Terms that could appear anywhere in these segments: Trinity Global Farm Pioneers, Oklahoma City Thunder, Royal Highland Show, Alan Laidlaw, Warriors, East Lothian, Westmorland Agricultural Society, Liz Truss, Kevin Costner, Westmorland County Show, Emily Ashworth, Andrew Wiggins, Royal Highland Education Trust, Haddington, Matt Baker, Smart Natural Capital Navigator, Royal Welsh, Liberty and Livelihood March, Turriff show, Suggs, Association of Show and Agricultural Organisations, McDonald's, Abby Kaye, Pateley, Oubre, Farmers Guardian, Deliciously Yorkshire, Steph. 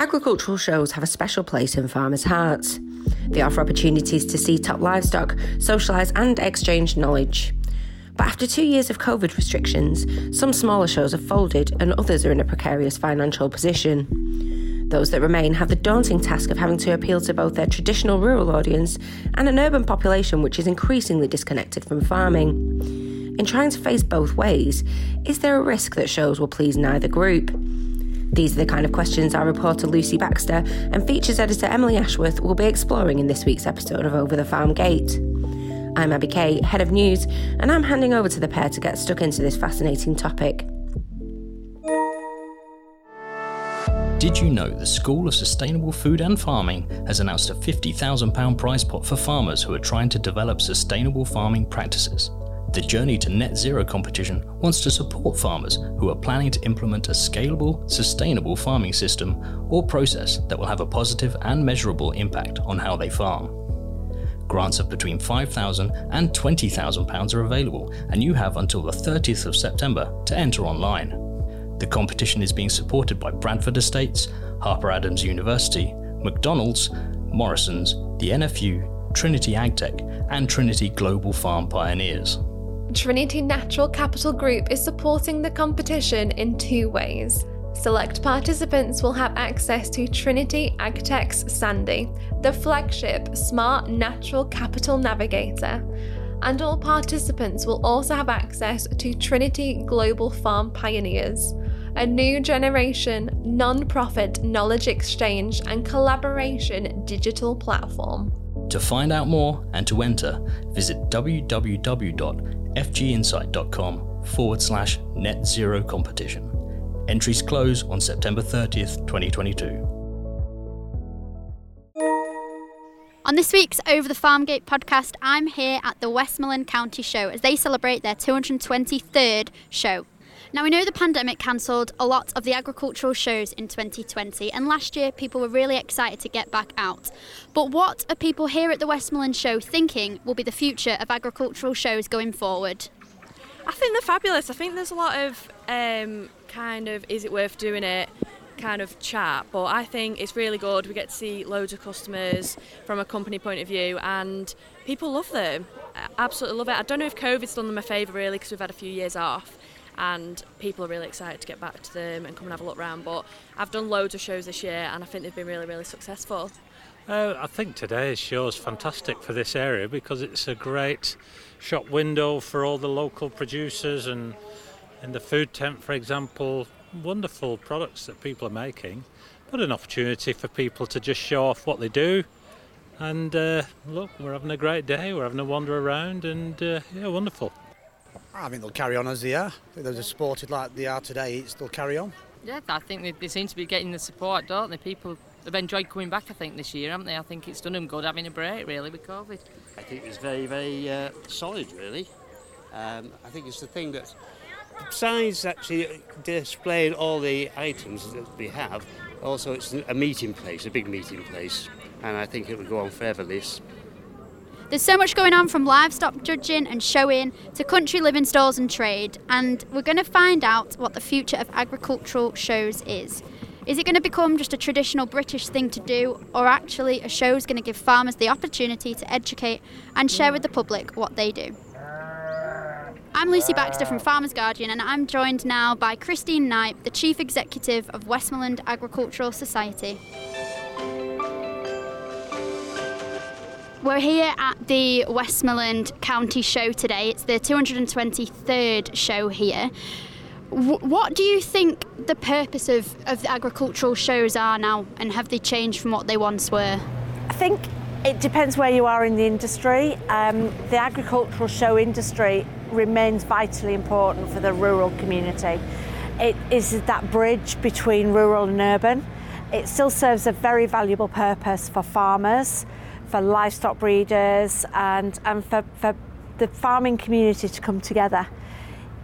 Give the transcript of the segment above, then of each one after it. Agricultural shows have a special place in farmers' hearts. They offer opportunities to see top livestock, socialise and exchange knowledge. But after 2 years of COVID restrictions, some smaller shows have folded and others are in a precarious financial position. Those that remain have the daunting task of having to appeal to both their traditional rural audience and an urban population which is increasingly disconnected from farming. In trying to face both ways, is there a risk that shows will please neither group? These are the kind of questions our reporter Lucy Baxter and features editor Emily Ashworth will be exploring in this week's episode of Over the Farm Gate. I'm Abby Kaye, Head of News, and I'm handing over to the pair to get stuck into this fascinating topic. Did you know the School of Sustainable Food and Farming has announced a £50,000 prize pot for farmers who are trying to develop sustainable farming practices? The Journey to Net Zero competition wants to support farmers who are planning to implement a scalable, sustainable farming system or process that will have a positive and measurable impact on how they farm. Grants of between £5,000 and £20,000 are available, and you have until the 30th of September to enter online. The competition is being supported by Bradford Estates, Harper Adams University, McDonald's, Morrison's, the NFU, Trinity AgTech, and Trinity Global Farm Pioneers. Trinity Natural Capital Group is supporting the competition in two ways. Select participants will have access to Trinity AgTech's Sandy, the flagship Smart Natural Capital Navigator, and all participants will also have access to Trinity Global Farm Pioneers, a new generation, non-profit knowledge exchange and collaboration digital platform. To find out more and to enter, visit www.fginsight.com/net-zero-competition. Entries close on September 30th, 2022. On this week's Over the Farm Gate podcast, I'm here at the Westmorland County Show as they celebrate their 223rd show. Now, we know the pandemic cancelled a lot of the agricultural shows in 2020, and last year people were really excited to get back out. But what are people here at the Westmorland Show thinking will be the future of agricultural shows going forward? I think they're fabulous. I think there's a lot of is it worth doing it kind of chat, but I think it's really good. We get to see loads of customers from a company point of view, and people love them. I absolutely love it. I don't know if COVID's done them a favour really, because we've had a few years off, and people are really excited to get back to them and come and have a look round. But I've done loads of shows this year, and I think they've been really, really successful. I think today's show is fantastic for this area because it's a great shop window for all the local producers, and in the food tent, for example, wonderful products that people are making, but an opportunity for people to just show off what they do. And look, we're having a great day, we're having a wander around, and wonderful. I think they'll carry on as they are. I think they're just supported like they are today, they'll carry on. Yeah, I think they seem to be getting the support, don't they? People have enjoyed coming back, I think, this year, haven't they? I think it's done them good having a break, really, with COVID. I think it's very, very solid, really. I think it's the thing that, besides actually displaying all the items that we have, also it's a meeting place, a big meeting place, and I think it will go on forever, this. There's so much going on, from livestock judging and showing to country living stores and trade, and we're going to find out what the future of agricultural shows is. Is it going to become just a traditional British thing to do, or actually a show's going to give farmers the opportunity to educate and share with the public what they do? I'm Lucy Baxter from Farmers Guardian, and I'm joined now by Christine Knight, the Chief Executive of Westmorland Agricultural Society. We're here at the Westmorland County Show today. It's the 223rd show here. What do you think the purpose of the agricultural shows are now, and have they changed from what they once were? I think it depends where you are in the industry. The agricultural show industry remains vitally important for the rural community. It is that bridge between rural and urban. It still serves a very valuable purpose for farmers, for livestock breeders, and for the farming community to come together.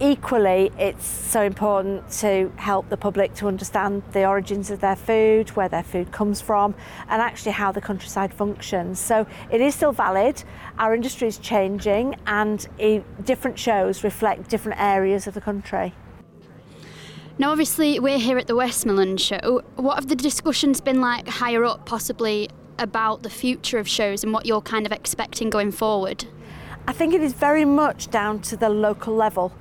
Equally, it's so important to help the public to understand the origins of their food, where their food comes from, and actually how the countryside functions. So it is still valid. Our industry is changing, and different shows reflect different areas of the country. Now, obviously, we're here at the Westmorland show. What have the discussions been like higher up, possibly, about the future of shows and what you're kind of expecting going forward? I think it is very much down to the local level.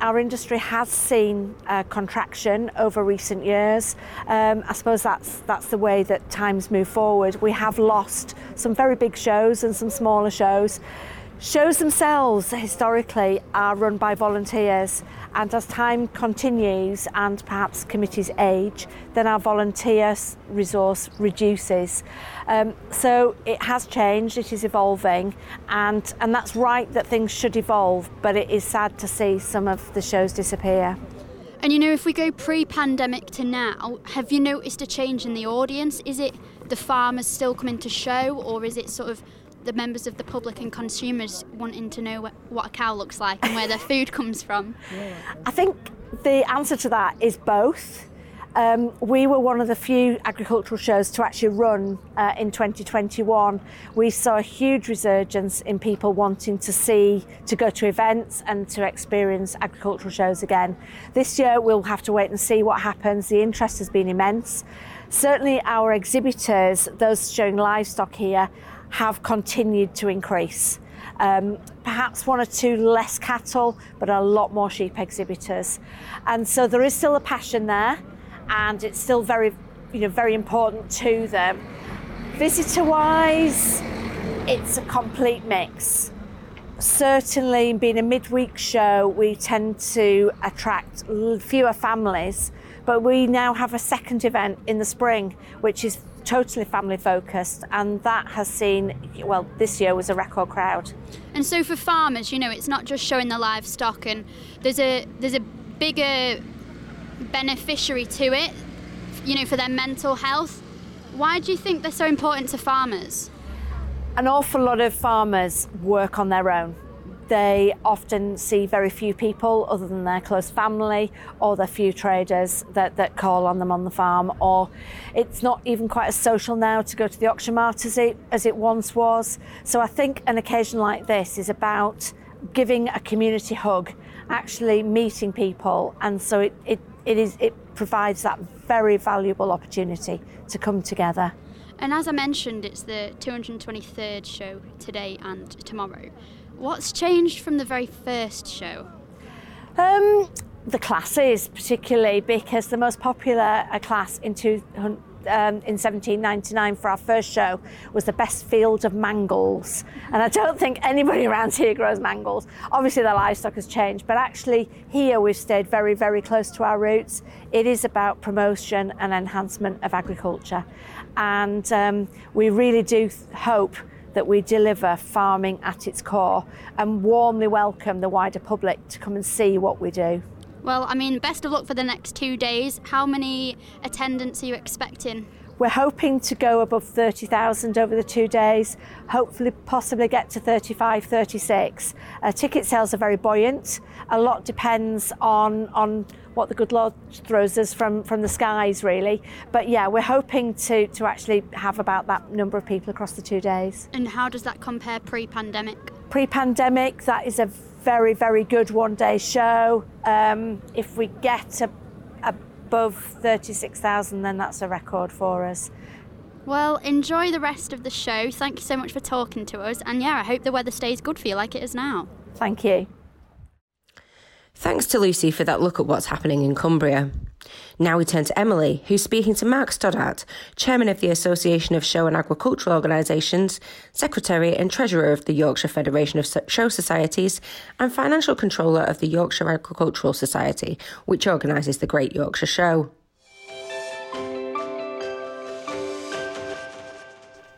Our industry has seen contraction over recent years. I suppose that's the way that times move forward. We have lost some very big shows and some smaller shows. Shows themselves historically are run by volunteers, and as time continues and perhaps committees age, then our volunteer resource reduces. So it has changed, it is evolving, and that's right that things should evolve, but it is sad to see some of the shows disappear. And you know, if we go pre-pandemic to now, have you noticed a change in the audience? Is it the farmers still coming to show, or is it sort of the members of the public and consumers wanting to know what a cow looks like and where their food comes from? Yeah. I think the answer to that is both. We were one of the few agricultural shows to actually run in 2021. We saw a huge resurgence in people wanting to go to events and to experience agricultural shows again. This year we'll have to wait and see what happens. The interest has been immense. Certainly our exhibitors, those showing livestock here, have continued to increase. Perhaps one or two less cattle, but a lot more sheep exhibitors. And so there is still a passion there, and it's still very, very important to them. Visitor-wise, it's a complete mix. Certainly, being a midweek show, we tend to attract fewer families, but we now have a second event in the spring, which is totally family focused, and that has seen, well, this year was a record crowd. And so for farmers, it's not just showing the livestock, and there's a bigger beneficiary to it, for their mental health. Why do you think they're so important to farmers? An awful lot of farmers work on their own. They often see very few people other than their close family, or the few traders that call on them on the farm, or it's not even quite as social now to go to the auction mart as it once was. So I think an occasion like this is about giving a community hug, actually meeting people, and so it provides that very valuable opportunity to come together. And as I mentioned, it's the 223rd show today and tomorrow. What's changed from the very first show? The classes, particularly, because the most popular class in 1799 for our first show was the best field of mangels. And I don't think anybody around here grows mangels. Obviously the livestock has changed, but actually here we've stayed very, very close to our roots. It is about promotion and enhancement of agriculture. And we really do hope that we deliver farming at its core and warmly welcome the wider public to come and see what we do. Well, best of luck for the next 2 days. How many attendants are you expecting? We're hoping to go above 30,000 over the 2 days, hopefully possibly get to 35, 36. Ticket sales are very buoyant. A lot depends on what the good Lord throws us from the skies, really. But yeah, we're hoping to actually have about that number of people across the 2 days. And how does that compare pre-pandemic? Pre-pandemic, that is a very, very good one-day show. If we get above 36,000, then that's a record for us. Well, enjoy the rest of the show. Thank you so much for talking to us, and I hope the weather stays good for you like it is now. Thank you. Thanks to Lucy for that look at what's happening in Cumbria. Now we turn to Emily, who's speaking to Mark Stoddart, Chairman of the Association of Show and Agricultural Organisations, Secretary and Treasurer of the Yorkshire Federation of Show Societies, and Financial Controller of the Yorkshire Agricultural Society, which organises the Great Yorkshire Show.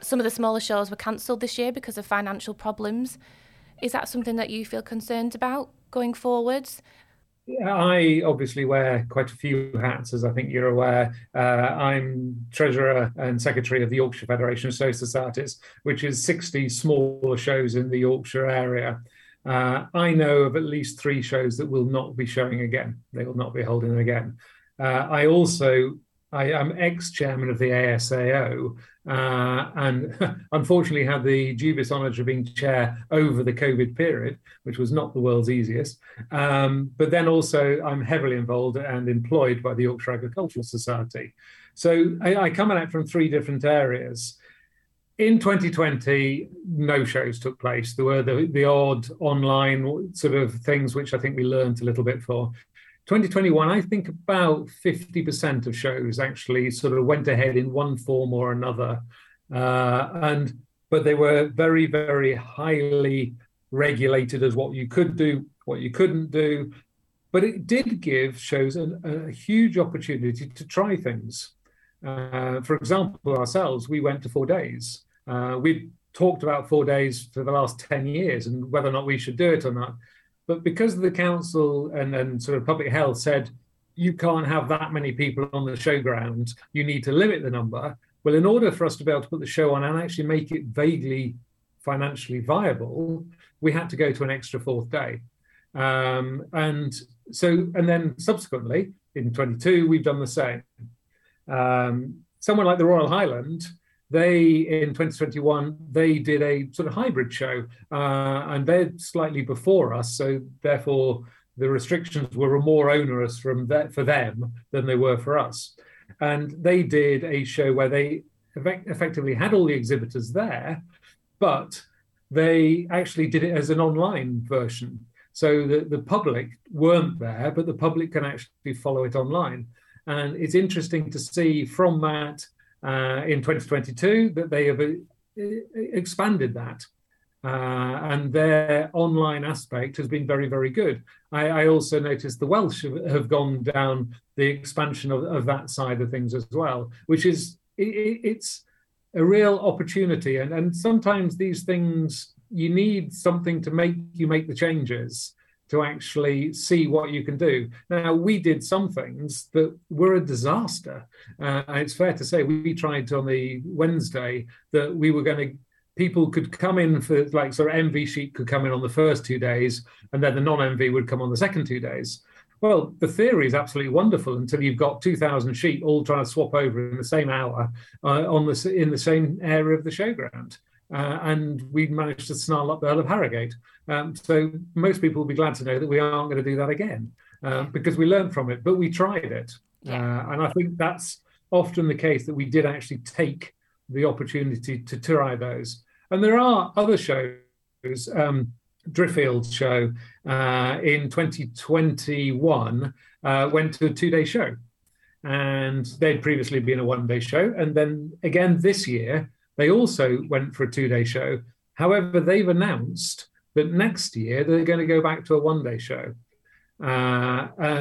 Some of the smaller shows were cancelled this year because of financial problems. Is that something that you feel concerned about going forwards? I obviously wear quite a few hats, as I think you're aware. I'm Treasurer and Secretary of the Yorkshire Federation of Show Societies, which is 60 smaller shows in the Yorkshire area. I know of at least 3 shows that will not be showing again. They will not be holding them again. I am ex-chairman of the ASAO and unfortunately had the dubious honour of being chair over the COVID period, which was not the world's easiest. But then also I'm heavily involved and employed by the Yorkshire Agricultural Society. So I come at it from 3 different areas. In 2020, no shows took place. There were the odd online sort of things, which I think we learned a little bit for. 2021, I think about 50% of shows actually sort of went ahead in one form or another. But they were very, very highly regulated as what you could do, what you couldn't do. But it did give shows a huge opportunity to try things. For example, ourselves, we went to 4 days. We've talked about 4 days for the last 10 years and whether or not we should do it or not. But because the council and sort of public health said, you can't have that many people on the showground, you need to limit the number. Well, in order for us to be able to put the show on and actually make it vaguely financially viable, we had to go to an extra 4th day. And then subsequently in 22, we've done the same. Someone like the Royal Highland, they, in 2021, they did a sort of hybrid show, and they're slightly before us, so therefore the restrictions were more onerous for them than they were for us. And they did a show where they effectively had all the exhibitors there, but they actually did it as an online version. So the public weren't there, but the public can actually follow it online. And it's interesting to see from that, in 2022, that they have expanded that. And their online aspect has been very, very good. I also noticed the Welsh have gone down the expansion of that side of things as well, which is, it's a real opportunity. And sometimes these things, you need something to make you make the changes to actually see what you can do. Now, we did some things that were a disaster. It's fair to say we tried on the Wednesday that we were going to, people could come in for like sort of MV sheet could come in on the first 2 days and then the non-MV would come on the second 2 days. Well, the theory is absolutely wonderful until you've got 2,000 sheep all trying to swap over in the same hour in the same area of the showground. And we managed to snarl up the Earl of Harrogate. So most people will be glad to know that we aren't going to do that again because we learned from it, but we tried it. Yeah. And I think that's often the case, that we did actually take the opportunity to try those. And there are other shows, Driffield's show in 2021 went to a 2-day show. And they'd previously been a 1-day show. And then again this year, they also went for a 2-day show. However, they've announced that next year they're going to go back to a 1-day show.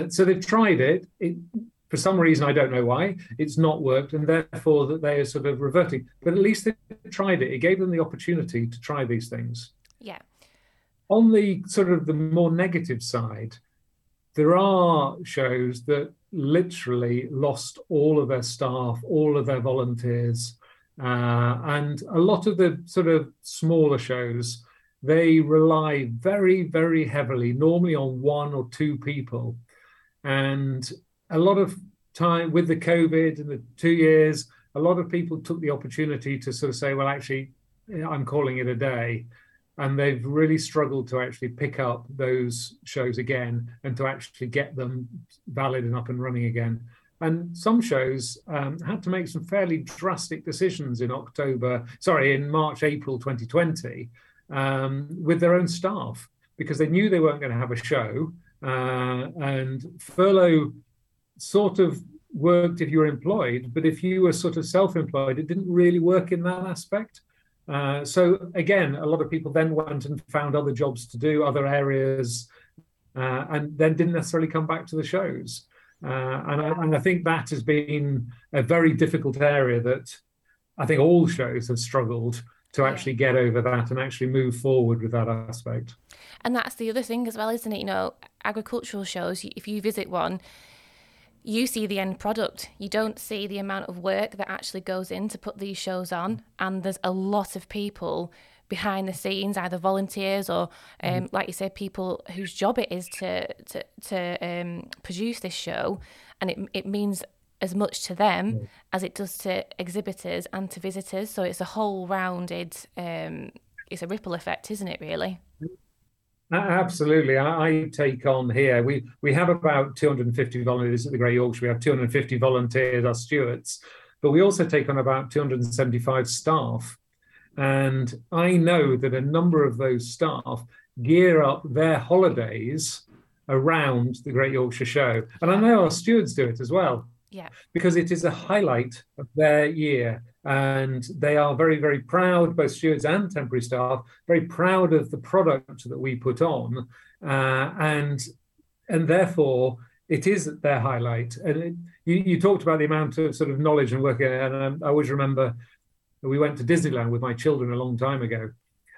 So they've tried it. For some reason, I don't know why, it's not worked, and therefore that they are sort of reverting. But at least they tried it. It gave them the opportunity to try these things. Yeah. On the sort of the more negative side, there are shows that literally lost all of their staff, all of their volunteers. And a lot of the sort of smaller shows, they rely very, very heavily, normally on 1 or 2 people. And a lot of time with the COVID and the 2 years, a lot of people took the opportunity to sort of say, well, actually, I'm calling it a day. And they've really struggled to actually pick up those shows again and to actually get them valid and up and running again. And some shows had to make some fairly drastic decisions in March, April 2020 with their own staff, because they knew they weren't going to have a show. And furlough sort of worked if you were employed, but if you were sort of self-employed, it didn't really work in that aspect. So again, a lot of people then went and found other jobs to do, other areas, and then didn't necessarily come back to the shows. And I think that has been a very difficult area that I think all shows have struggled to actually get over that and actually move forward with that aspect. And that's the other thing as well, isn't it? You know, agricultural shows, if you visit one, you see the end product. You don't see the amount of work that actually goes in to put these shows on. And there's a lot of people behind the scenes, either volunteers or, like you say, people whose job it is to produce this show. And it means as much to them as it does to exhibitors and to visitors. So it's a whole rounded, it's a ripple effect, isn't it, really? Absolutely. I take on here, we have about 250 volunteers at the Great Yorkshire. We have 250 volunteers, our stewards, but we also take on about 275 staff. And I know that a number of those staff gear up their holidays around the Great Yorkshire Show. And I know our stewards do it as well. Yeah, because it is a highlight of their year, and they are very, very proud, both stewards and temporary staff, very proud of the product that we put on, and therefore it is their highlight. And you talked about the amount of sort of knowledge and work, and I always remember that we went to Disneyland with my children a long time ago,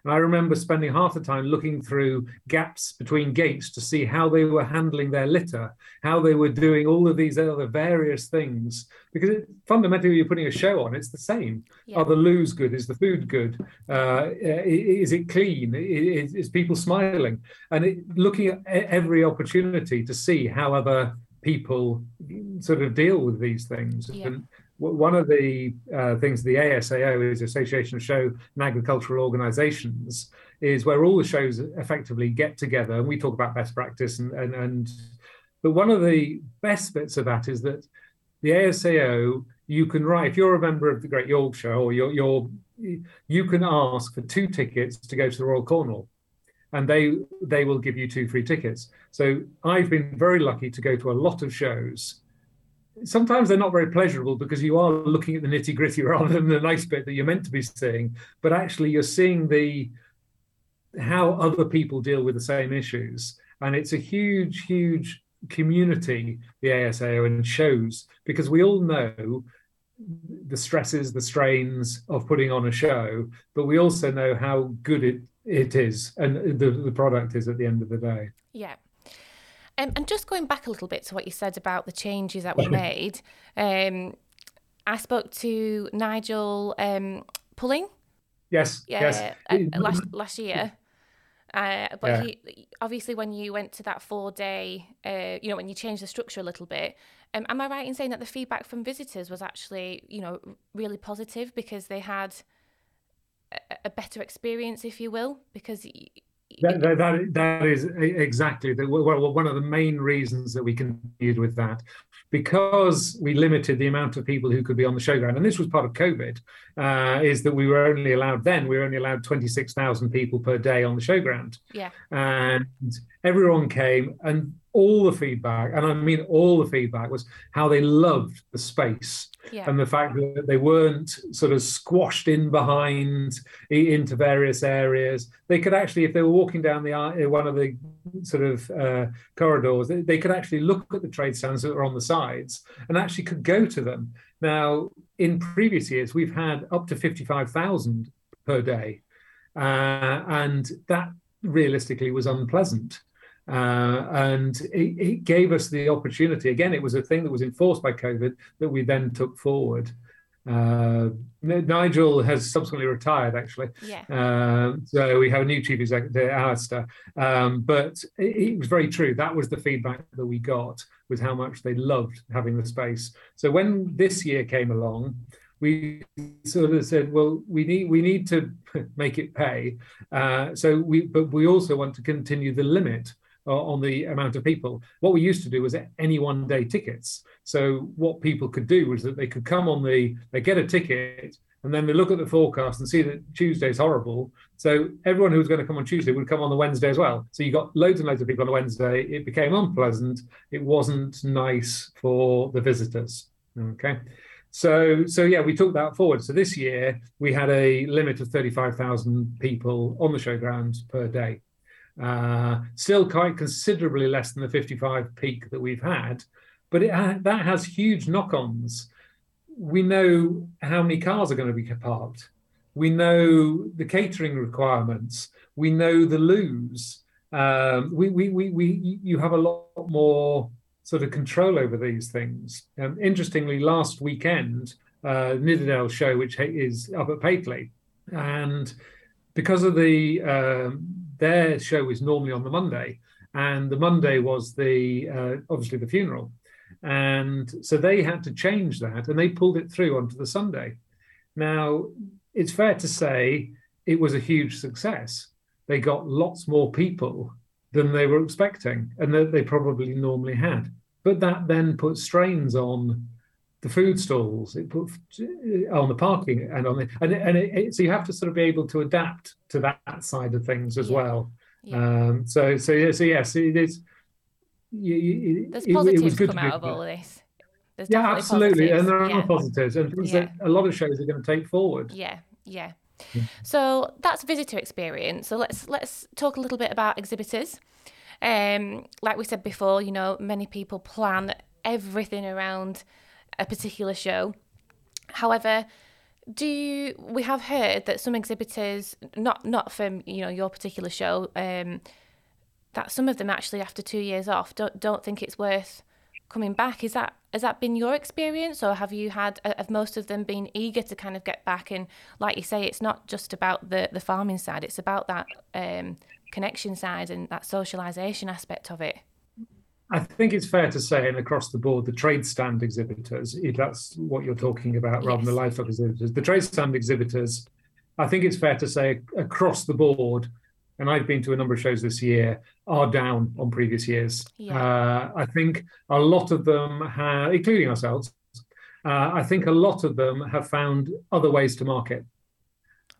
and I remember spending half the time looking through gaps between gates to see how they were handling their litter, how they were doing all of these other various things, because fundamentally you're putting a show on, it's the same. Yeah. Are the loos good? Is the food good? Is it clean? Is people smiling? And looking at every opportunity to see how other people sort of deal with these things. Yeah. And one of the things the ASAO is, Association of Show and Agricultural Organisations, is where all the shows effectively get together and we talk about best practice. But one of the best bits of that is that the ASAO, you can write, if you're a member of the Great Yorkshire, or you can ask for 2 tickets to go to the Royal Cornwall, and they will give you 2 free tickets. So I've been very lucky to go to a lot of shows. Sometimes they're not very pleasurable because you are looking at the nitty-gritty rather than the nice bit that you're meant to be seeing, but actually you're seeing how other people deal with the same issues. And it's a huge, huge community, the ASAO, and shows, because we all know the stresses, the strains of putting on a show, but we also know how good it is and the product is at the end of the day. Yeah. And just going back a little bit to what you said about the changes that were made, I spoke to Nigel Pulling. Yes. Last year. But he, obviously when you went to that 4-day, when you changed the structure a little bit, am I right in saying that the feedback from visitors was actually, really positive, because they had a better experience, if you will, because... That is exactly one of the main reasons that we continued with that, because we limited the amount of people who could be on the showground. And this was part of COVID, is that we were only allowed 26,000 people per day on the showground. Yeah. And everyone came, and all the feedback, and I mean all the feedback, was how they loved the space. Yeah. And the fact that they weren't sort of squashed in behind into various areas. They could actually, if they were walking down one of the sort of corridors, they could actually look at the trade stands that were on the sides and actually could go to them. Now, in previous years, we've had up to 55,000 per day. And that realistically was unpleasant. And it gave us the opportunity. Again, it was a thing that was enforced by COVID that we then took forward. Nigel has subsequently retired, actually. Yeah. So we have a new chief executive, Alistair. But it was very true. That was the feedback that we got, was how much they loved having the space. So when this year came along, we sort of said, well, we need to make it pay. But we also want to continue the limit on the amount of people. What we used to do was any one-day tickets. So what people could do was that they could come they get a ticket, and then they look at the forecast and see that Tuesday's horrible. So everyone who was going to come on Tuesday would come on the Wednesday as well. So you got loads and loads of people on a Wednesday. It became unpleasant. It wasn't nice for the visitors. Okay. So we took that forward. So this year we had a limit of 35,000 people on the showgrounds per day. Still quite considerably less than the 55 peak that we've had, but that has huge knock-ons. We know how many cars are going to be parked. We know the catering requirements. We know the loos. You have a lot more sort of control over these things. Interestingly, last weekend, Nidderdale show, which is up at Pateley, and because of the their show is normally on the Monday, and the Monday was the obviously the funeral, and so they had to change that, and they pulled it through onto the Sunday. Now, it's fair to say it was a huge success. They got lots more people than they were expecting and that they probably normally had. But that then put strains on the food stalls, it put on the parking, and on the and so you have to sort of be able to adapt to that side of things as well. Yeah. So yes, it is. There's positives come out of all of this. Yeah, absolutely, positives. And there are positives, and things that a lot of shows are going to take forward. Yeah. So that's visitor experience. So let's talk a little bit about exhibitors. Like we said before, you know, many people plan everything around a particular show. However, we have heard that some exhibitors, not from, you know, your particular show, that some of them actually after 2 years off don't think it's worth coming back. Has that been your experience, or have most of them been eager to kind of get back? And like you say, it's not just about the farming side, it's about that connection side and that socialization aspect of it. I think it's fair to say, and across the board, the trade stand exhibitors, if that's what you're talking about, rather than the livestock exhibitors, the trade stand exhibitors, I think it's fair to say across the board, and I've been to a number of shows this year, are down on previous years. Yeah. I think a lot of them have, including ourselves, I think a lot of them have found other ways to market.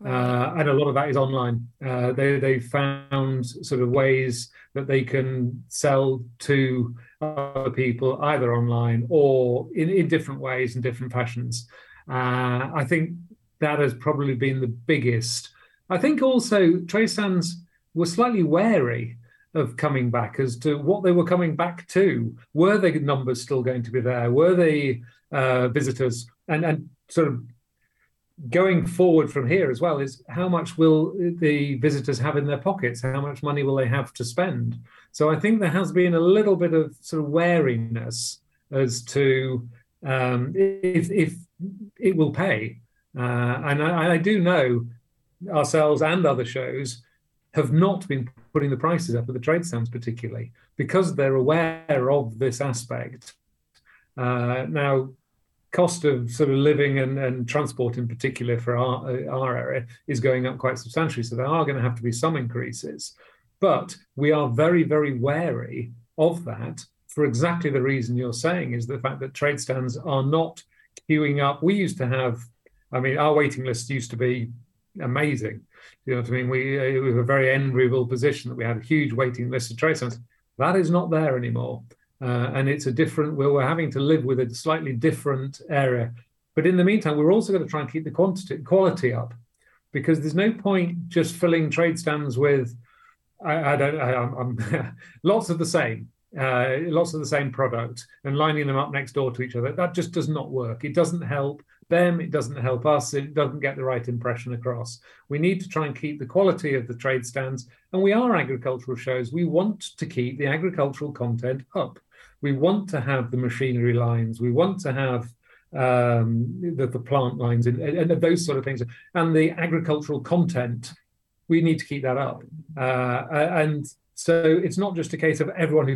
And a lot of that is online. They found sort of ways that they can sell to other people, either online or in different ways and different fashions. I think that has probably been the biggest. I think also trade stands were slightly wary of coming back as to what they were coming back to. Were the numbers still going to be there? Were the visitors? And sort of going forward from here as well is how much will the visitors have in their pockets? How much money will they have to spend? So I think there has been a little bit of sort of wariness as to if it will pay. And I do know ourselves and other shows have not been putting the prices up at the trade stands particularly because they're aware of this aspect. Now, cost of sort of living and transport in particular for our area is going up quite substantially, so there are going to have to be some increases. But we are very, very wary of that for exactly the reason you're saying, is the fact that trade stands are not queuing up. We used to have, I mean, our waiting list used to be amazing. You know what I mean? We were a very enviable position that we had a huge waiting list of trade stands. That is not there anymore. And it's a different, we're having to live with a slightly different area. But in the meantime, we're also going to try and keep the quality up, because there's no point just filling trade stands with, lots of the same, product and lining them up next door to each other. That just does not work. It doesn't help them. It doesn't help us. It doesn't get the right impression across. We need to try and keep the quality of the trade stands. And we are agricultural shows. We want to keep the agricultural content up. We want to have the machinery lines. We want to have the plant lines and those sort of things. And the agricultural content, we need to keep that up. And so it's not just a case of everyone who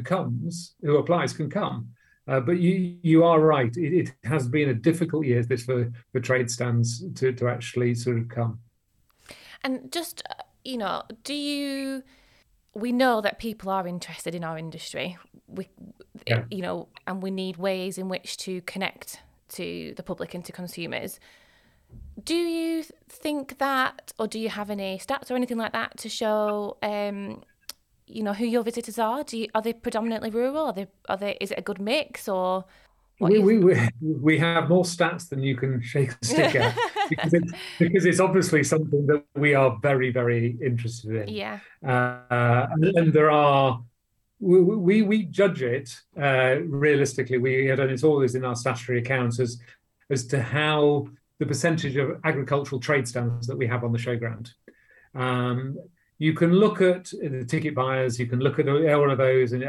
applies can come. But you are right. It has been a difficult year this for trade stands to actually sort of come. And just, you know, we know that people are interested in our industry. You know, and we need ways in which to connect to the public and to consumers. Do you think that, or do you have any stats or anything like that to show, you know, who your visitors are? Are they predominantly rural? Is it a good mix, or? We have more stats than you can shake a stick at, because it's obviously something that we are very, very interested in. Yeah. And there are, we judge it realistically. And it's always in our statutory accounts as to how the percentage of agricultural trade stands that we have on the showground. You can look at the ticket buyers, you can look at one of those, and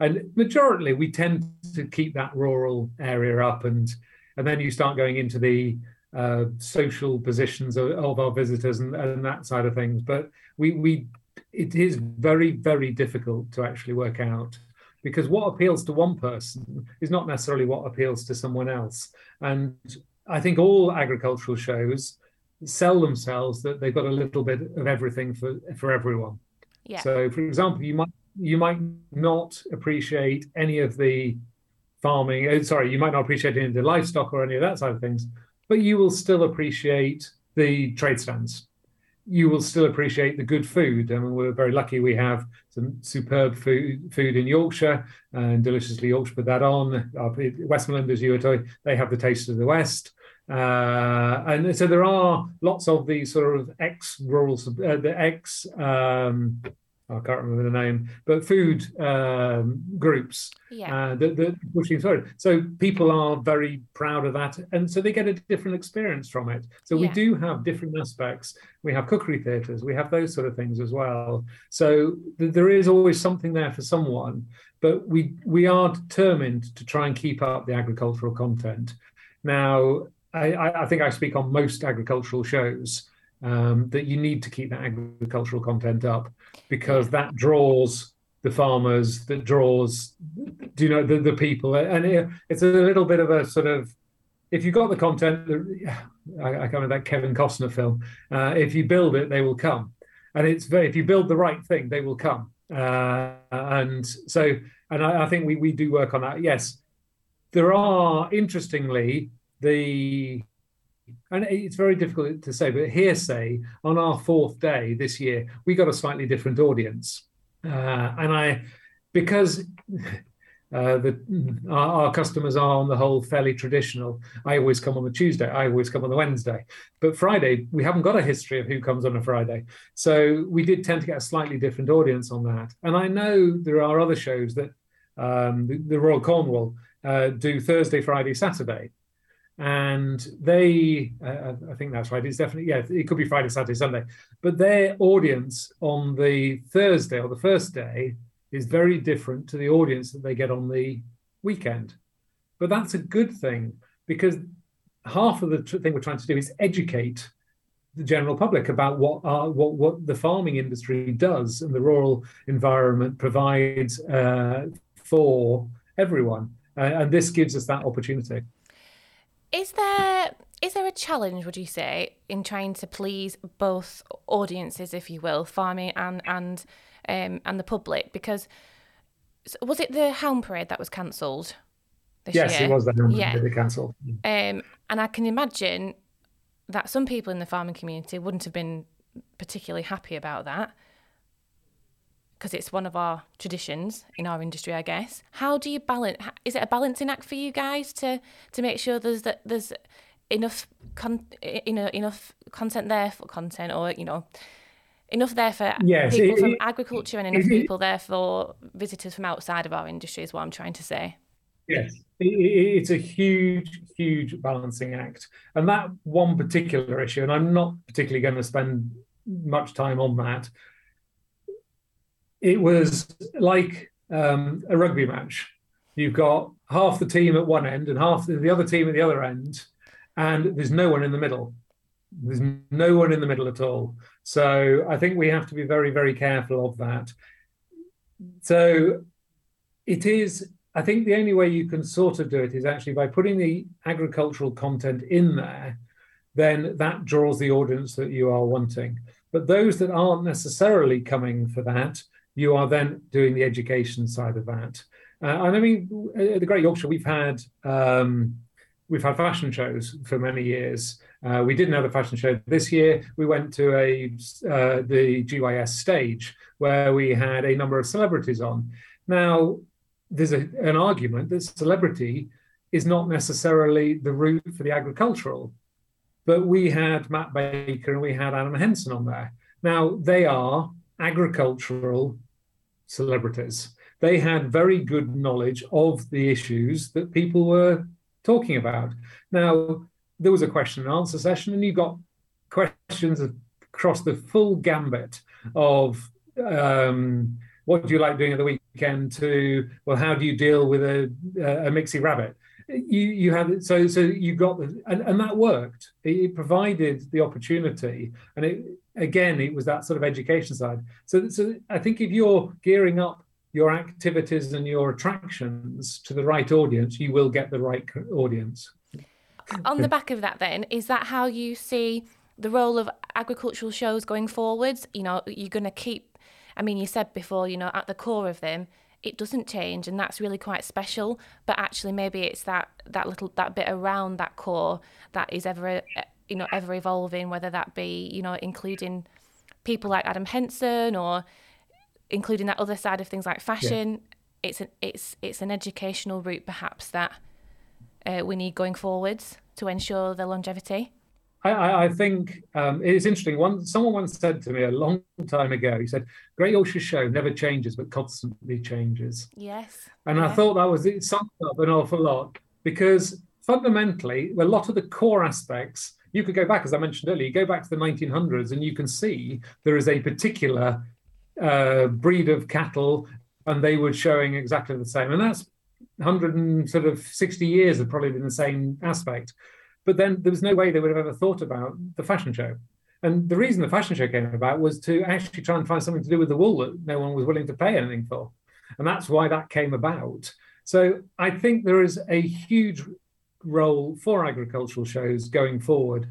majorly we tend to keep that rural area up, and then you start going into the social positions of our visitors and that side of things. But it is very, very difficult to actually work out, because what appeals to one person is not necessarily what appeals to someone else. And I think all agricultural shows sell themselves that they've got a little bit of everything for everyone. Yeah. So, for example, you might not appreciate any of the farming. Sorry, you might not appreciate any of the livestock or any of that side of things, but you will still appreciate the trade stands. You will still appreciate the good food. I mean, we're very lucky we have some superb food in Yorkshire, and Deliciously Yorkshire put that on. West Melinda, as you were talking, they have the Taste of the West. And so there are lots of these sort of I can't remember the name, but food groups. Yeah. That pushing forward. So people are very proud of that, and so they get a different experience from it. So we do have different aspects. We have cookery theatres, we have those sort of things as well. So there is always something there for someone, but we are determined to try and keep up the agricultural content. Now, I think I speak on most agricultural shows, that you need to keep that agricultural content up, because that draws the farmers, that draws, the people. And it's a little bit of a sort of, if you've got the content, I can't remember that Kevin Costner film, if you build it, they will come. And if you build the right thing, they will come. I think we do work on that. Yes, there are, interestingly, and it's very difficult to say, but hearsay, on our fourth day this year, we got a slightly different audience. Because our customers are, on the whole, fairly traditional. I always come on the Tuesday. I always come on the Wednesday. But Friday, we haven't got a history of who comes on a Friday. So we did tend to get a slightly different audience on that. And I know there are other shows that the Royal Cornwall do Thursday, Friday, Saturday. And they, I think that's right, it's definitely, it could be Friday, Saturday, Sunday, but their audience on the Thursday or the first day is very different to the audience that they get on the weekend. But that's a good thing, because half of the thing we're trying to do is educate the general public about what the farming industry does and the rural environment provides for everyone. And this gives us that opportunity. Is there a challenge, would you say, in trying to please both audiences, if you will, farming and the public? Because was it the Hound Parade that was cancelled this year? Yes, it was the Hound Parade that cancelled. And I can imagine that some people in the farming community wouldn't have been particularly happy about that, because it's one of our traditions in our industry, I guess. How do you balance? Is it a balancing act for you guys to make sure there's enough content there for content, or enough there for people from agriculture, and enough people there for visitors from outside of our industry is what I'm trying to say. Yes, it's a huge, huge balancing act, and that one particular issue. And I'm not particularly going to spend much time on that. It was like a rugby match. You've got half the team at one end and half the other team at the other end, and there's no one in the middle. There's no one in the middle at all. So I think we have to be very, very careful of that. So it is, I think the only way you can sort of do it is actually by putting the agricultural content in there, then that draws the audience that you are wanting. But those that aren't necessarily coming for that, you are then doing the education side of that. And I mean, at the Great Yorkshire, we've had fashion shows for many years. We didn't have a fashion show this year. We went to the GYS stage, where we had a number of celebrities on. Now, there's an argument that celebrity is not necessarily the route for the agricultural, but we had Matt Baker and we had Adam Henson on there. Now, they are agricultural celebrities. They had very good knowledge of the issues that people were talking about. Now, there was a question and answer session, and you got questions across the full gambit of what do you like doing at the weekend, to, well, how do you deal with a mixy rabbit? you had it, so you got the, and that worked. It provided the opportunity, and it, again, it was that sort of education side. So I think if you're gearing up your activities and your attractions to the right audience, you will get the right audience. On the back of that, then, is that how you see the role of agricultural shows going forwards? You know, you're going to keep, I mean, you said before, you know, at the core of them, it doesn't change, and that's really quite special. But actually, maybe it's that bit around that core that is ever evolving, whether that be, you know, including people like Adam Henson or including that other side of things like fashion. Yeah. It's an educational route, perhaps, that we need going forwards to ensure the longevity. I think it's interesting. Someone once said to me a long time ago, he said, Great Yorkshire Show never changes, but constantly changes. Yes. And yeah. I thought that was it summed up an awful lot, because fundamentally, a lot of the core aspects, you could go back, as I mentioned earlier, you go back to the 1900s and you can see there is a particular breed of cattle, and they were showing exactly the same. And that's 160 years have probably been the same aspect. But then there was no way they would have ever thought about the fashion show. And the reason the fashion show came about was to actually try and find something to do with the wool that no one was willing to pay anything for. And that's why that came about. So I think there is a huge role for agricultural shows going forward,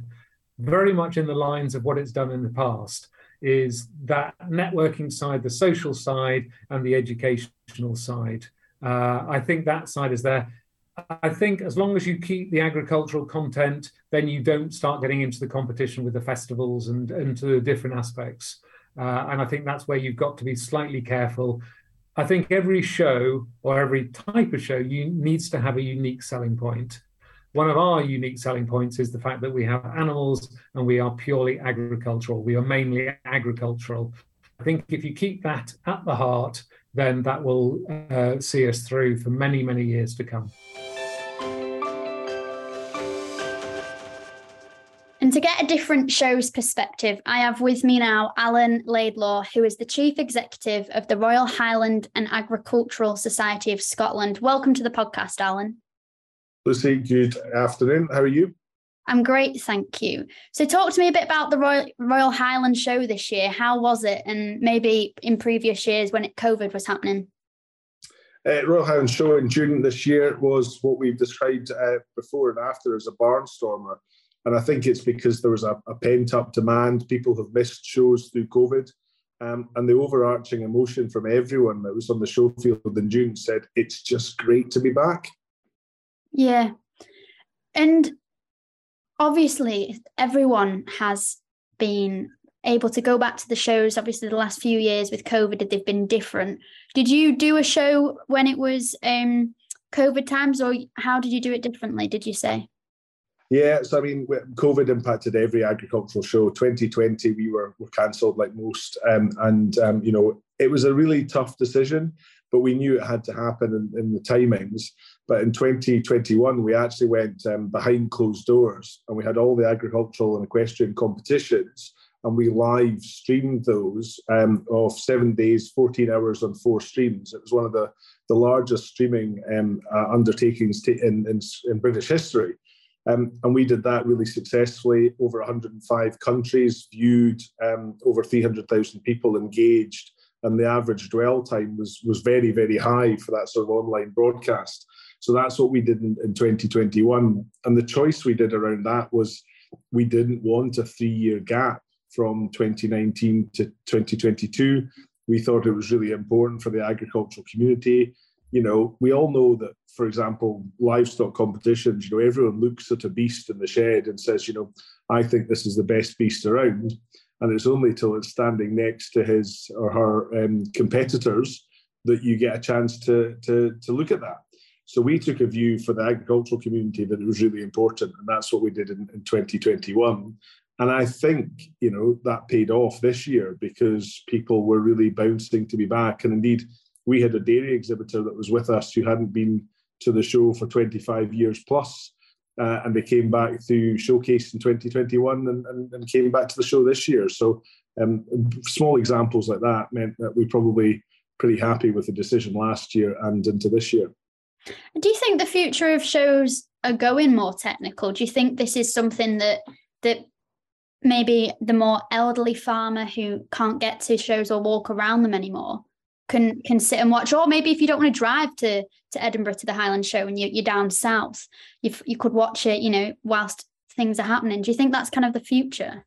very much in the lines of what it's done in the past, is that networking side, the social side, and the educational side. I think that side is there. I think as long as you keep the agricultural content, then you don't start getting into the competition with the festivals and into the different aspects. And I think that's where you've got to be slightly careful. I think every show or every type of show needs to have a unique selling point. One of our unique selling points is the fact that we have animals and we are purely agricultural. We are mainly agricultural. I think if you keep that at the heart, then that will see us through for many, many years to come. And to get a different show's perspective, I have with me now Alan Laidlaw, who is the Chief Executive of the Royal Highland and Agricultural Society of Scotland. Welcome to the podcast, Alan. Lucy, good afternoon. How are you? I'm great, thank you. So talk to me a bit about the Royal Highland Show this year. How was it? And maybe in previous years when COVID was happening? Royal Highland Show in June this year was what we've described before and after as a barnstormer. And I think it's because there was a pent-up demand. People have missed shows through COVID. And the overarching emotion from everyone that was on the show field in June said, it's just great to be back. Yeah. And obviously, everyone has been able to go back to the shows. Obviously, the last few years with COVID, they've been different. Did you do a show when it was COVID times, or how did you do it differently, did you say? Yeah, so I mean, COVID impacted every agricultural show. 2020, we were cancelled like most. You know, it was a really tough decision, but we knew it had to happen in the timings. But in 2021, we actually went behind closed doors, and we had all the agricultural and equestrian competitions, and we live streamed those of 7 days, 14 hours on 4 streams. It was one of the largest streaming undertakings in British history. And we did that really successfully. Over 105 countries viewed, over 300,000 people engaged, and the average dwell time was very, very high for that sort of online broadcast. So that's what we did in 2021. And the choice we did around that was we didn't want a 3-year gap from 2019 to 2022. We thought it was really important for the agricultural community. You know, we all know that, for example, livestock competitions, you know, everyone looks at a beast in the shed and says, you know, I think this is the best beast around. And it's only till it's standing next to his or her competitors that you get a chance to look at that. So we took a view for the agricultural community that it was really important, and that's what we did in 2021. And I think, you know, that paid off this year because people were really bouncing to be back. And indeed, we had a dairy exhibitor that was with us who hadn't been to the show for 25 years plus, and they came back through Showcase in 2021 and came back to the show this year. So small examples like that meant that we probably pretty happy with the decision last year and into this year. Do you think the future of shows are going more technical? Do you think this is something that maybe the more elderly farmer who can't get to shows or walk around them anymore can sit and watch? Or maybe if you don't want to drive to Edinburgh to the Highland Show and you're down south, you could watch it, you know, whilst things are happening. Do you think that's kind of the future?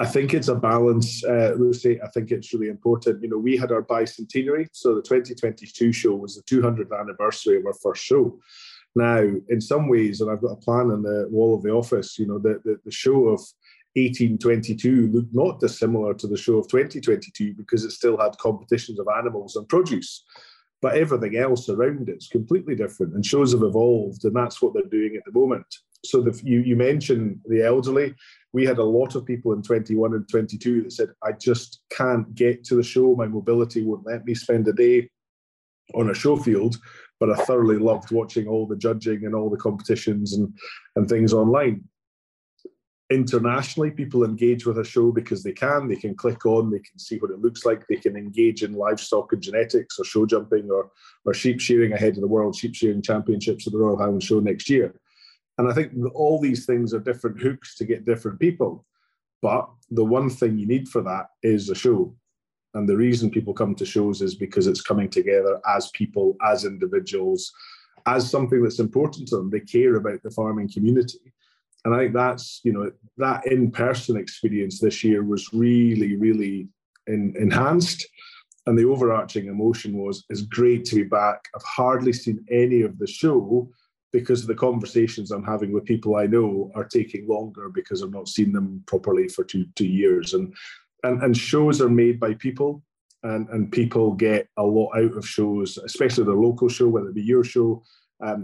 I think it's a balance, Lucy. I think it's really important. You know, we had our bicentenary, so the 2022 show was the 200th anniversary of our first show. Now, in some ways, and I've got a plan on the wall of the office, you know, the show of 1822 looked not dissimilar to the show of 2022 because it still had competitions of animals and produce. But everything else around it's completely different, and shows have evolved, and that's what they're doing at the moment. So you mentioned the elderly. We had a lot of people in 21 and 22 that said, I just can't get to the show. My mobility won't let me spend a day on a show field, but I thoroughly loved watching all the judging and all the competitions and things online. Internationally, people engage with a show because they can click on, they can see what it looks like, they can engage in livestock and genetics or show jumping or sheep shearing ahead of the World Sheep Shearing Championships at the Royal Highland Show next year. And I think all these things are different hooks to get different people. But the one thing you need for that is a show. And the reason people come to shows is because it's coming together as people, as individuals, as something that's important to them. They care about the farming community. And I think that's, you know, that in-person experience this year was really, really enhanced. And the overarching emotion was, it's great to be back. I've hardly seen any of the show because the conversations I'm having with people I know are taking longer because I've not seen them properly for two years. And shows are made by people, and people get a lot out of shows, especially the local show, whether it be your show,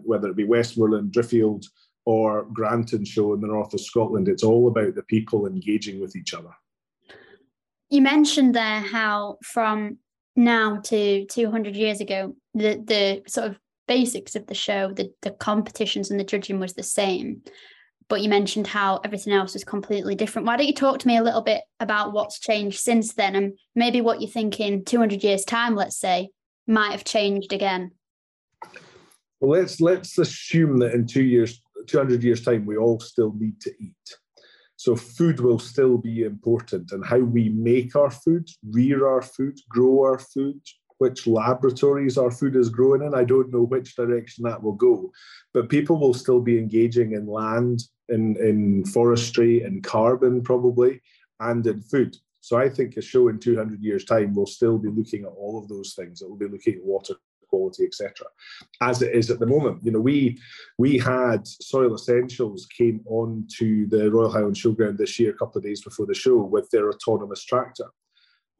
whether it be Westmorland, Driffield, or Granton Show in the north of Scotland. It's all about the people engaging with each other. You mentioned there how from now to 200 years ago, the sort of basics of the show, the competitions and the judging was the same, but you mentioned how everything else was completely different. Why don't you talk to me a little bit about what's changed since then, and maybe what you think in 200 years time, let's say, might have changed again? Well, let's assume that in 200 years time, we all still need to eat. So food will still be important, and how we make our food, rear our food, grow our food, which laboratories our food is growing in. I don't know which direction that will go, but people will still be engaging in land, in forestry, in carbon probably, and in food. So I think a show in 200 years time will still be looking at all of those things. It will be looking at water quality, etc., as it is at the moment. You know, we had Soil Essentials came on to the Royal Highland Showground this year, a couple of days before the show, with their autonomous tractor.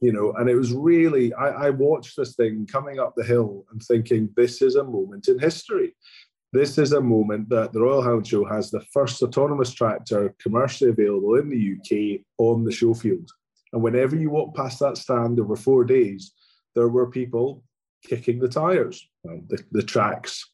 You know, and it was really, I watched this thing coming up the hill and thinking, this is a moment in history. This is a moment that the Royal Highland Show has the first autonomous tractor commercially available in the UK on the show field. And whenever you walk past that stand over 4 days, there were people kicking the tyres, well, the tracks,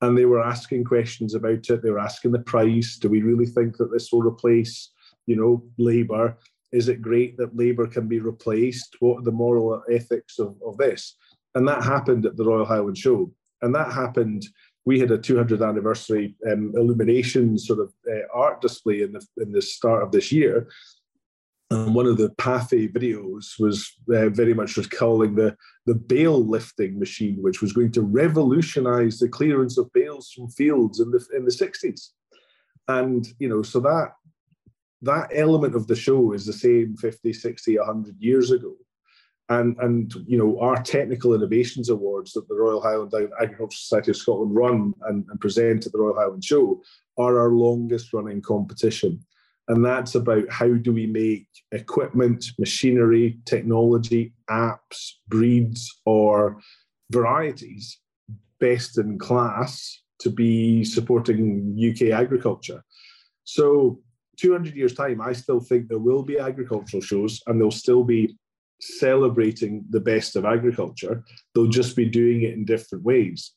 and they were asking questions about it. They were asking the price. Do we really think that this will replace, you know, labour? Is it great that labour can be replaced? What are the moral ethics of this? And that happened at the Royal Highland Show. And that happened, we had a 200th anniversary illumination sort of art display in the start of this year. And one of the Pathé videos was very much recalling the bale lifting machine, which was going to revolutionise the clearance of bales from fields in the 60s. And, you know, so that element of the show is the same 50, 60, 100 years ago. And you know, our Technical Innovations Awards that the Royal Highland Agricultural Society of Scotland run and present at the Royal Highland Show are our longest running competition. And that's about how do we make equipment, machinery, technology, apps, breeds or varieties best in class to be supporting UK agriculture. So 200 years time, I still think there will be agricultural shows, and they'll still be celebrating the best of agriculture. They'll just be doing it in different ways.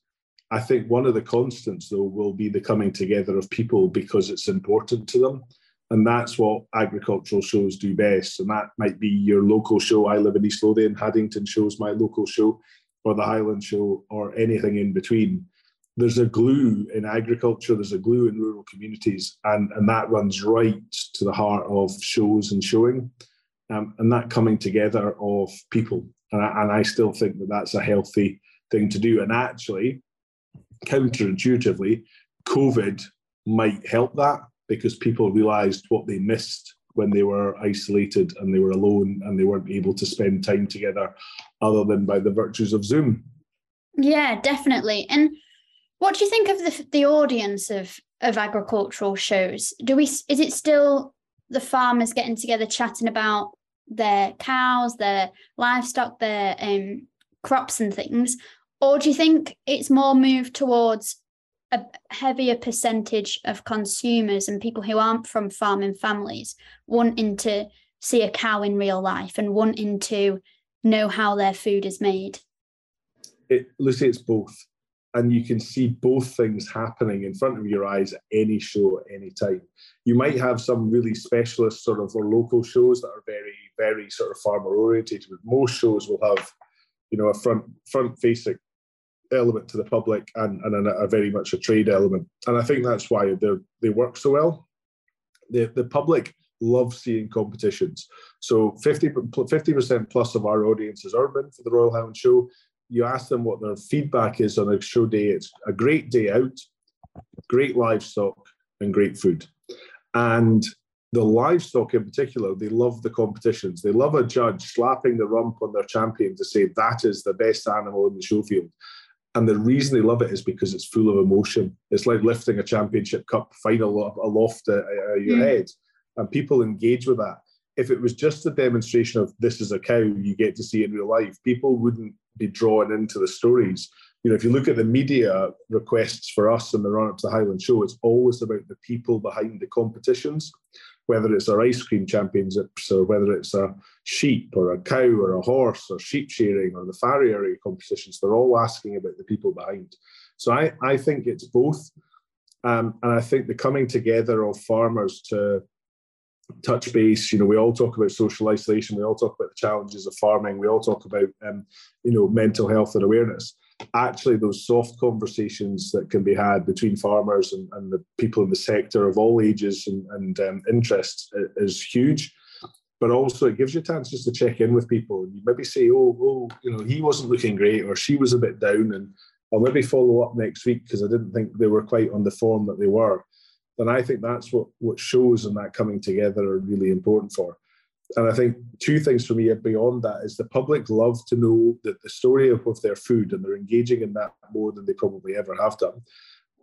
I think one of the constants, though, will be the coming together of people because it's important to them. And that's what agricultural shows do best. And that might be your local show. I live in East Lothian. Haddington Show's my local show, or the Highland Show, or anything in between. there's a glue in agriculture, there's a glue in rural communities, and that runs right to the heart of shows and showing, and that coming together of people. And I still think that that's a healthy thing to do. And actually, counterintuitively, COVID might help that, because people realised what they missed when they were isolated and they were alone and they weren't able to spend time together other than by the virtues of Zoom. Yeah, definitely. And what do you think of the audience of agricultural shows? Is it still the farmers getting together, chatting about their cows, their livestock, their crops and things? Or do you think it's more moved towards a heavier percentage of consumers and people who aren't from farming families wanting to see a cow in real life and wanting to know how their food is made? Lucy, it's both. And you can see both things happening in front of your eyes at any show at any time. You might have some really specialist sort of or local shows that are very, very sort of farmer oriented. Most shows will have, you know, a front facing element to the public and a very much a trade element. And I think that's why they work so well. The public loves seeing competitions. So 50% plus of our audience is urban for the Royal Hound Show. You ask them what their feedback is on a show day. It's a great day out, great livestock and great food. And the livestock in particular, they love the competitions. They love a judge slapping the rump on their champion to say that is the best animal in the show field. And the reason they love it is because it's full of emotion. It's like lifting a championship cup final aloft your head. And people engage with that. If it was just a demonstration of this is a cow you get to see in real life, people wouldn't be drawn into the stories. You know, if you look at the media requests for us in the run-up to the Highland Show, it's always about the people behind the competitions, whether it's our ice cream championships or whether it's a sheep or a cow or a horse or sheep shearing or the farriery competitions. They're all asking about the people behind. So I think it's both. And I think the coming together of farmers to touch base. You know, we all talk about social isolation. We all talk about the challenges of farming. We all talk about, you know, mental health and awareness. Actually, those soft conversations that can be had between farmers and the people in the sector of all ages and interests is huge. But also, it gives you chances to check in with people. You maybe say, oh, you know, he wasn't looking great, or she was a bit down, and I'll maybe follow up next week because I didn't think they were quite on the form that they were. And I think that's what shows and that coming together are really important for. And I think two things for me beyond that is the public love to know that the story of their food, and they're engaging in that more than they probably ever have done.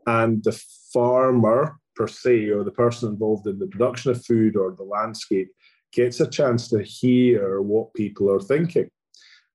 And the farmer per se, or the person involved in the production of food or the landscape, gets a chance to hear what people are thinking.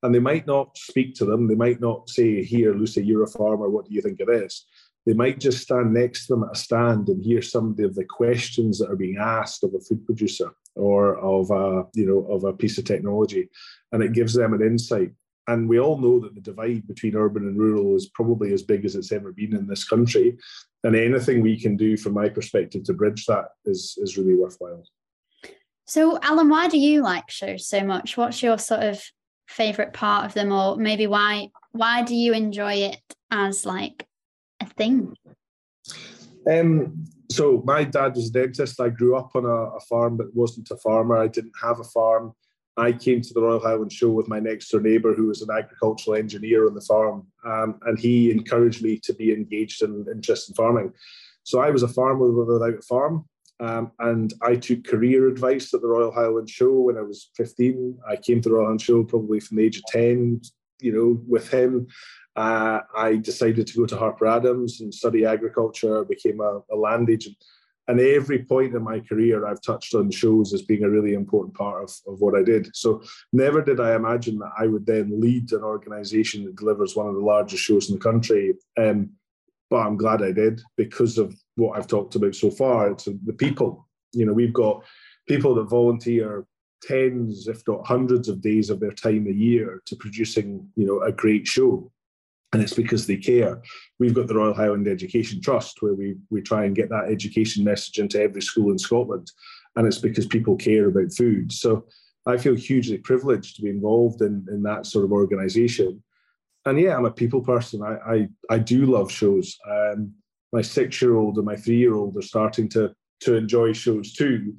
And they might not speak to them. They might not say, here, Lucy, you're a farmer. What do you think of this? They might just stand next to them at a stand and hear some of the questions that are being asked of a food producer or of a, you know, of a piece of technology, and it gives them an insight. And we all know that the divide between urban and rural is probably as big as it's ever been in this country, and anything we can do, from my perspective, to bridge that is really worthwhile. So, Alan, why do you like shows so much? What's your sort of favourite part of them, or maybe why do you enjoy it as like thing? So my dad was a dentist. I grew up on a farm but wasn't a farmer. I didn't have a farm. I came to the Royal Highland Show with my next door neighbour who was an agricultural engineer on the farm, and he encouraged me to be engaged and interested in farming. So I was a farmer without a farm, and I took career advice at the Royal Highland Show when I was 15. I came to the Royal Highland Show probably from the age of 10, you know, with him. I decided to go to Harper Adams and study agriculture, became a land agent. And every point in my career, I've touched on shows as being a really important part of what I did. So never did I imagine that I would then lead an organisation that delivers one of the largest shows in the country. But I'm glad I did, because of what I've talked about so far. It's the people. You know, we've got people that volunteer tens, if not hundreds of days of their time a year to producing, you know, a great show. And it's because they care. We've got the Royal Highland Education Trust, where we try and get that education message into every school in Scotland. And it's because people care about food. So I feel hugely privileged to be involved in that sort of organisation. And yeah, I'm a people person. I do love shows. My 6-year-old and my 3-year-old are starting to enjoy shows too.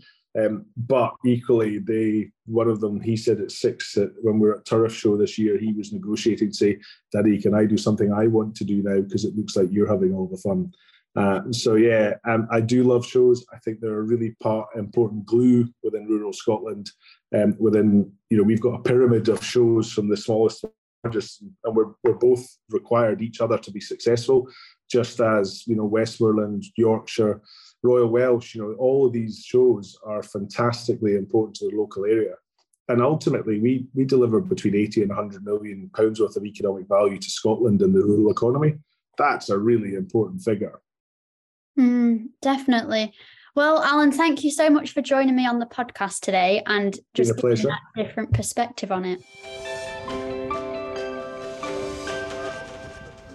But equally, one of them, he said at 6, when we were at Turriff Show this year, he was negotiating to say, Daddy, can I do something I want to do now? Because it looks like you're having all the fun. So yeah, I do love shows. I think they're a really important glue within rural Scotland. Within, you know, we've got a pyramid of shows from the smallest to the largest, and we're both required each other to be successful, just as, you know, Westmorland, Yorkshire, Royal Welsh, you know, all of these shows are fantastically important to the local area. And ultimately, we deliver between 80 and 100 million pounds worth of economic value to Scotland and the rural economy. That's a really important figure. Definitely. Well, Alan, thank you so much for joining me on the podcast today and just giving that different perspective on it.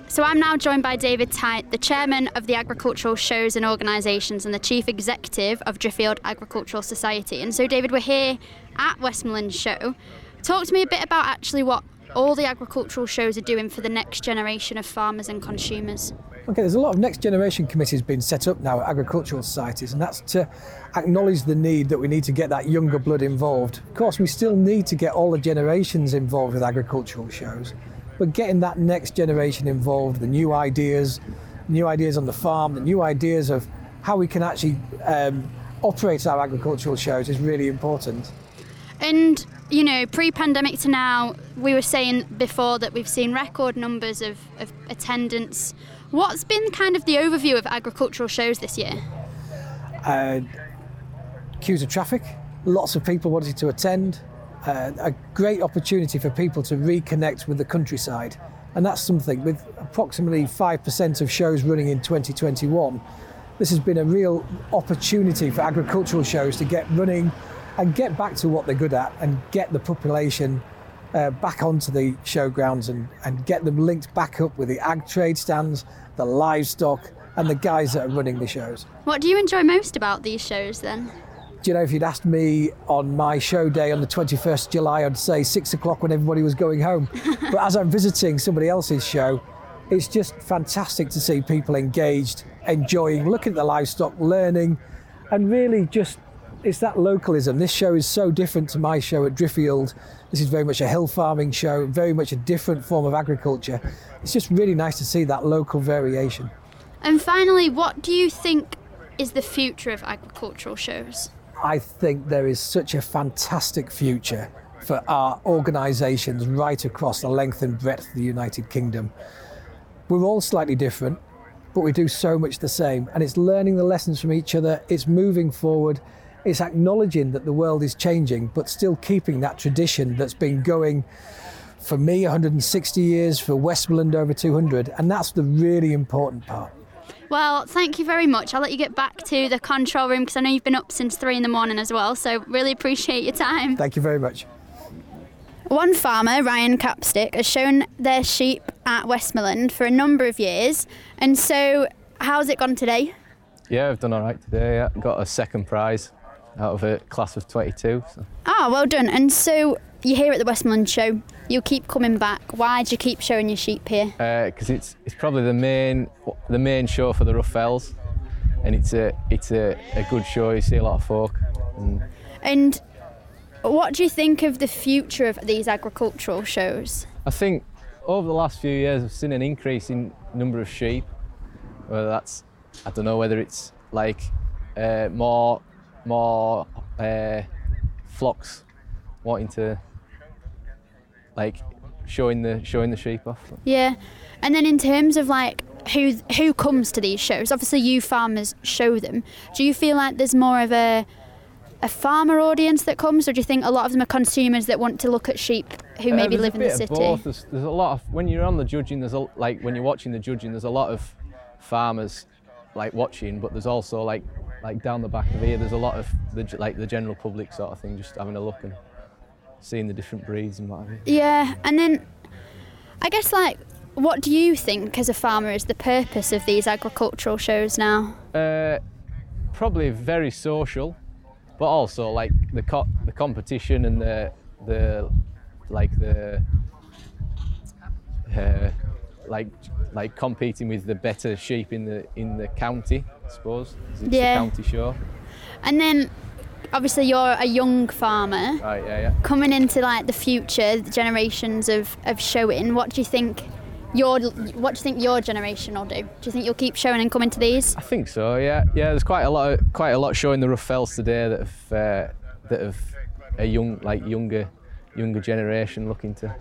So I'm now joined by David Tite, the chairman of the Agricultural Shows and Organisations and the chief executive of Driffield Agricultural Society. And so, David, we're here at Westmorland Show. Talk to me a bit about actually what all the agricultural shows are doing for the next generation of farmers and consumers. Okay, there's a lot of next generation committees being set up now at agricultural societies, and that's to acknowledge the need that we need to get that younger blood involved. Of course, we still need to get all the generations involved with agricultural shows, but getting that next generation involved, the new ideas on the farm, the new ideas of how we can actually operate our agricultural shows is really important. And, you know, pre-pandemic to now, we were saying before that we've seen record numbers of attendance. What's been kind of the overview of agricultural shows this year? Queues of traffic, lots of people wanting to attend. A great opportunity for people to reconnect with the countryside, and that's something. With approximately 5% of shows running in 2021, this has been a real opportunity for agricultural shows to get running and get back to what they're good at and get the population back onto the showgrounds and get them linked back up with the ag trade stands, the livestock and the guys that are running the shows. What do you enjoy most about these shows then? Do you know, if you'd asked me on my show day on the 21st of July, I'd say 6 o'clock when everybody was going home. But as I'm visiting somebody else's show, it's just fantastic to see people engaged, enjoying, looking at the livestock, learning, and really just, it's that localism. This show is so different to my show at Driffield. This is very much a hill farming show, very much a different form of agriculture. It's just really nice to see that local variation. And finally, what do you think is the future of agricultural shows? I think there is such a fantastic future for our organisations right across the length and breadth of the United Kingdom. We're all slightly different, but we do so much the same, and it's learning the lessons from each other, it's moving forward, it's acknowledging that the world is changing, but still keeping that tradition that's been going, for me, 160 years, for Westmorland over 200, and that's the really important part. Well, thank you very much. I'll let you get back to the control room because I know you've been up since 3 in the morning as well, so really appreciate your time. Thank you very much. One farmer, Ryan Capstick, has shown their sheep at Westmorland for a number of years, and so how's it gone today? Yeah, I've done all right today. I got a second prize out of a class of 22. So. Ah, well done. And so you're here at the Westmorland Show. You'll keep coming back. Why do you keep showing your sheep here? Because it's probably the main show for the Rough Fells, and it's a good show. You see a lot of folk. And what do you think of the future of these agricultural shows? I think over the last few years I've seen an increase in number of sheep. Whether that's, I don't know whether it's like more flocks wanting to, like, showing the sheep off. Yeah, and then in terms of like who comes to these shows, obviously you farmers show them. Do you feel like there's more of a farmer audience that comes, or do you think a lot of them are consumers that want to look at sheep who maybe live in the city? Both. There's a lot of, when you're on the judging, when you're watching the judging, there's a lot of farmers like watching, but there's also like down the back of here, there's a lot of the general public sort of thing, just having a look and seeing the different breeds and what have you. Yeah, and then I guess, like, what do you think as a farmer is the purpose of these agricultural shows now? Probably very social, but also like the competition and the like the like competing with the better sheep in the county, I suppose. It's a county show. And then obviously you're a young farmer. Right, yeah. Coming into like the future, the generations of showing, what do you think your generation will do? Do you think you'll keep showing and coming to these? I think so, yeah. Yeah, there's quite a lot showing the Rough Fells today that have a younger generation looking to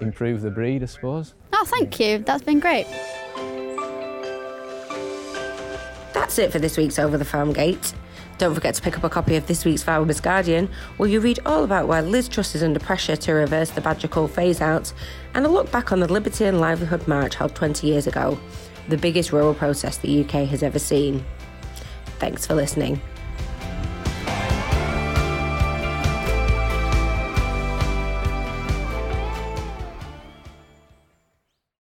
improve the breed, I suppose. Oh, thank you. That's been great. That's it for this week's Over the Farm Gate. Don't forget to pick up a copy of this week's Farmers Guardian, where you read all about why Liz Truss is under pressure to reverse the badger cull phase-out, and a look back on the Liberty and Livelihood March held 20 years ago, the biggest rural protest the UK has ever seen. Thanks for listening.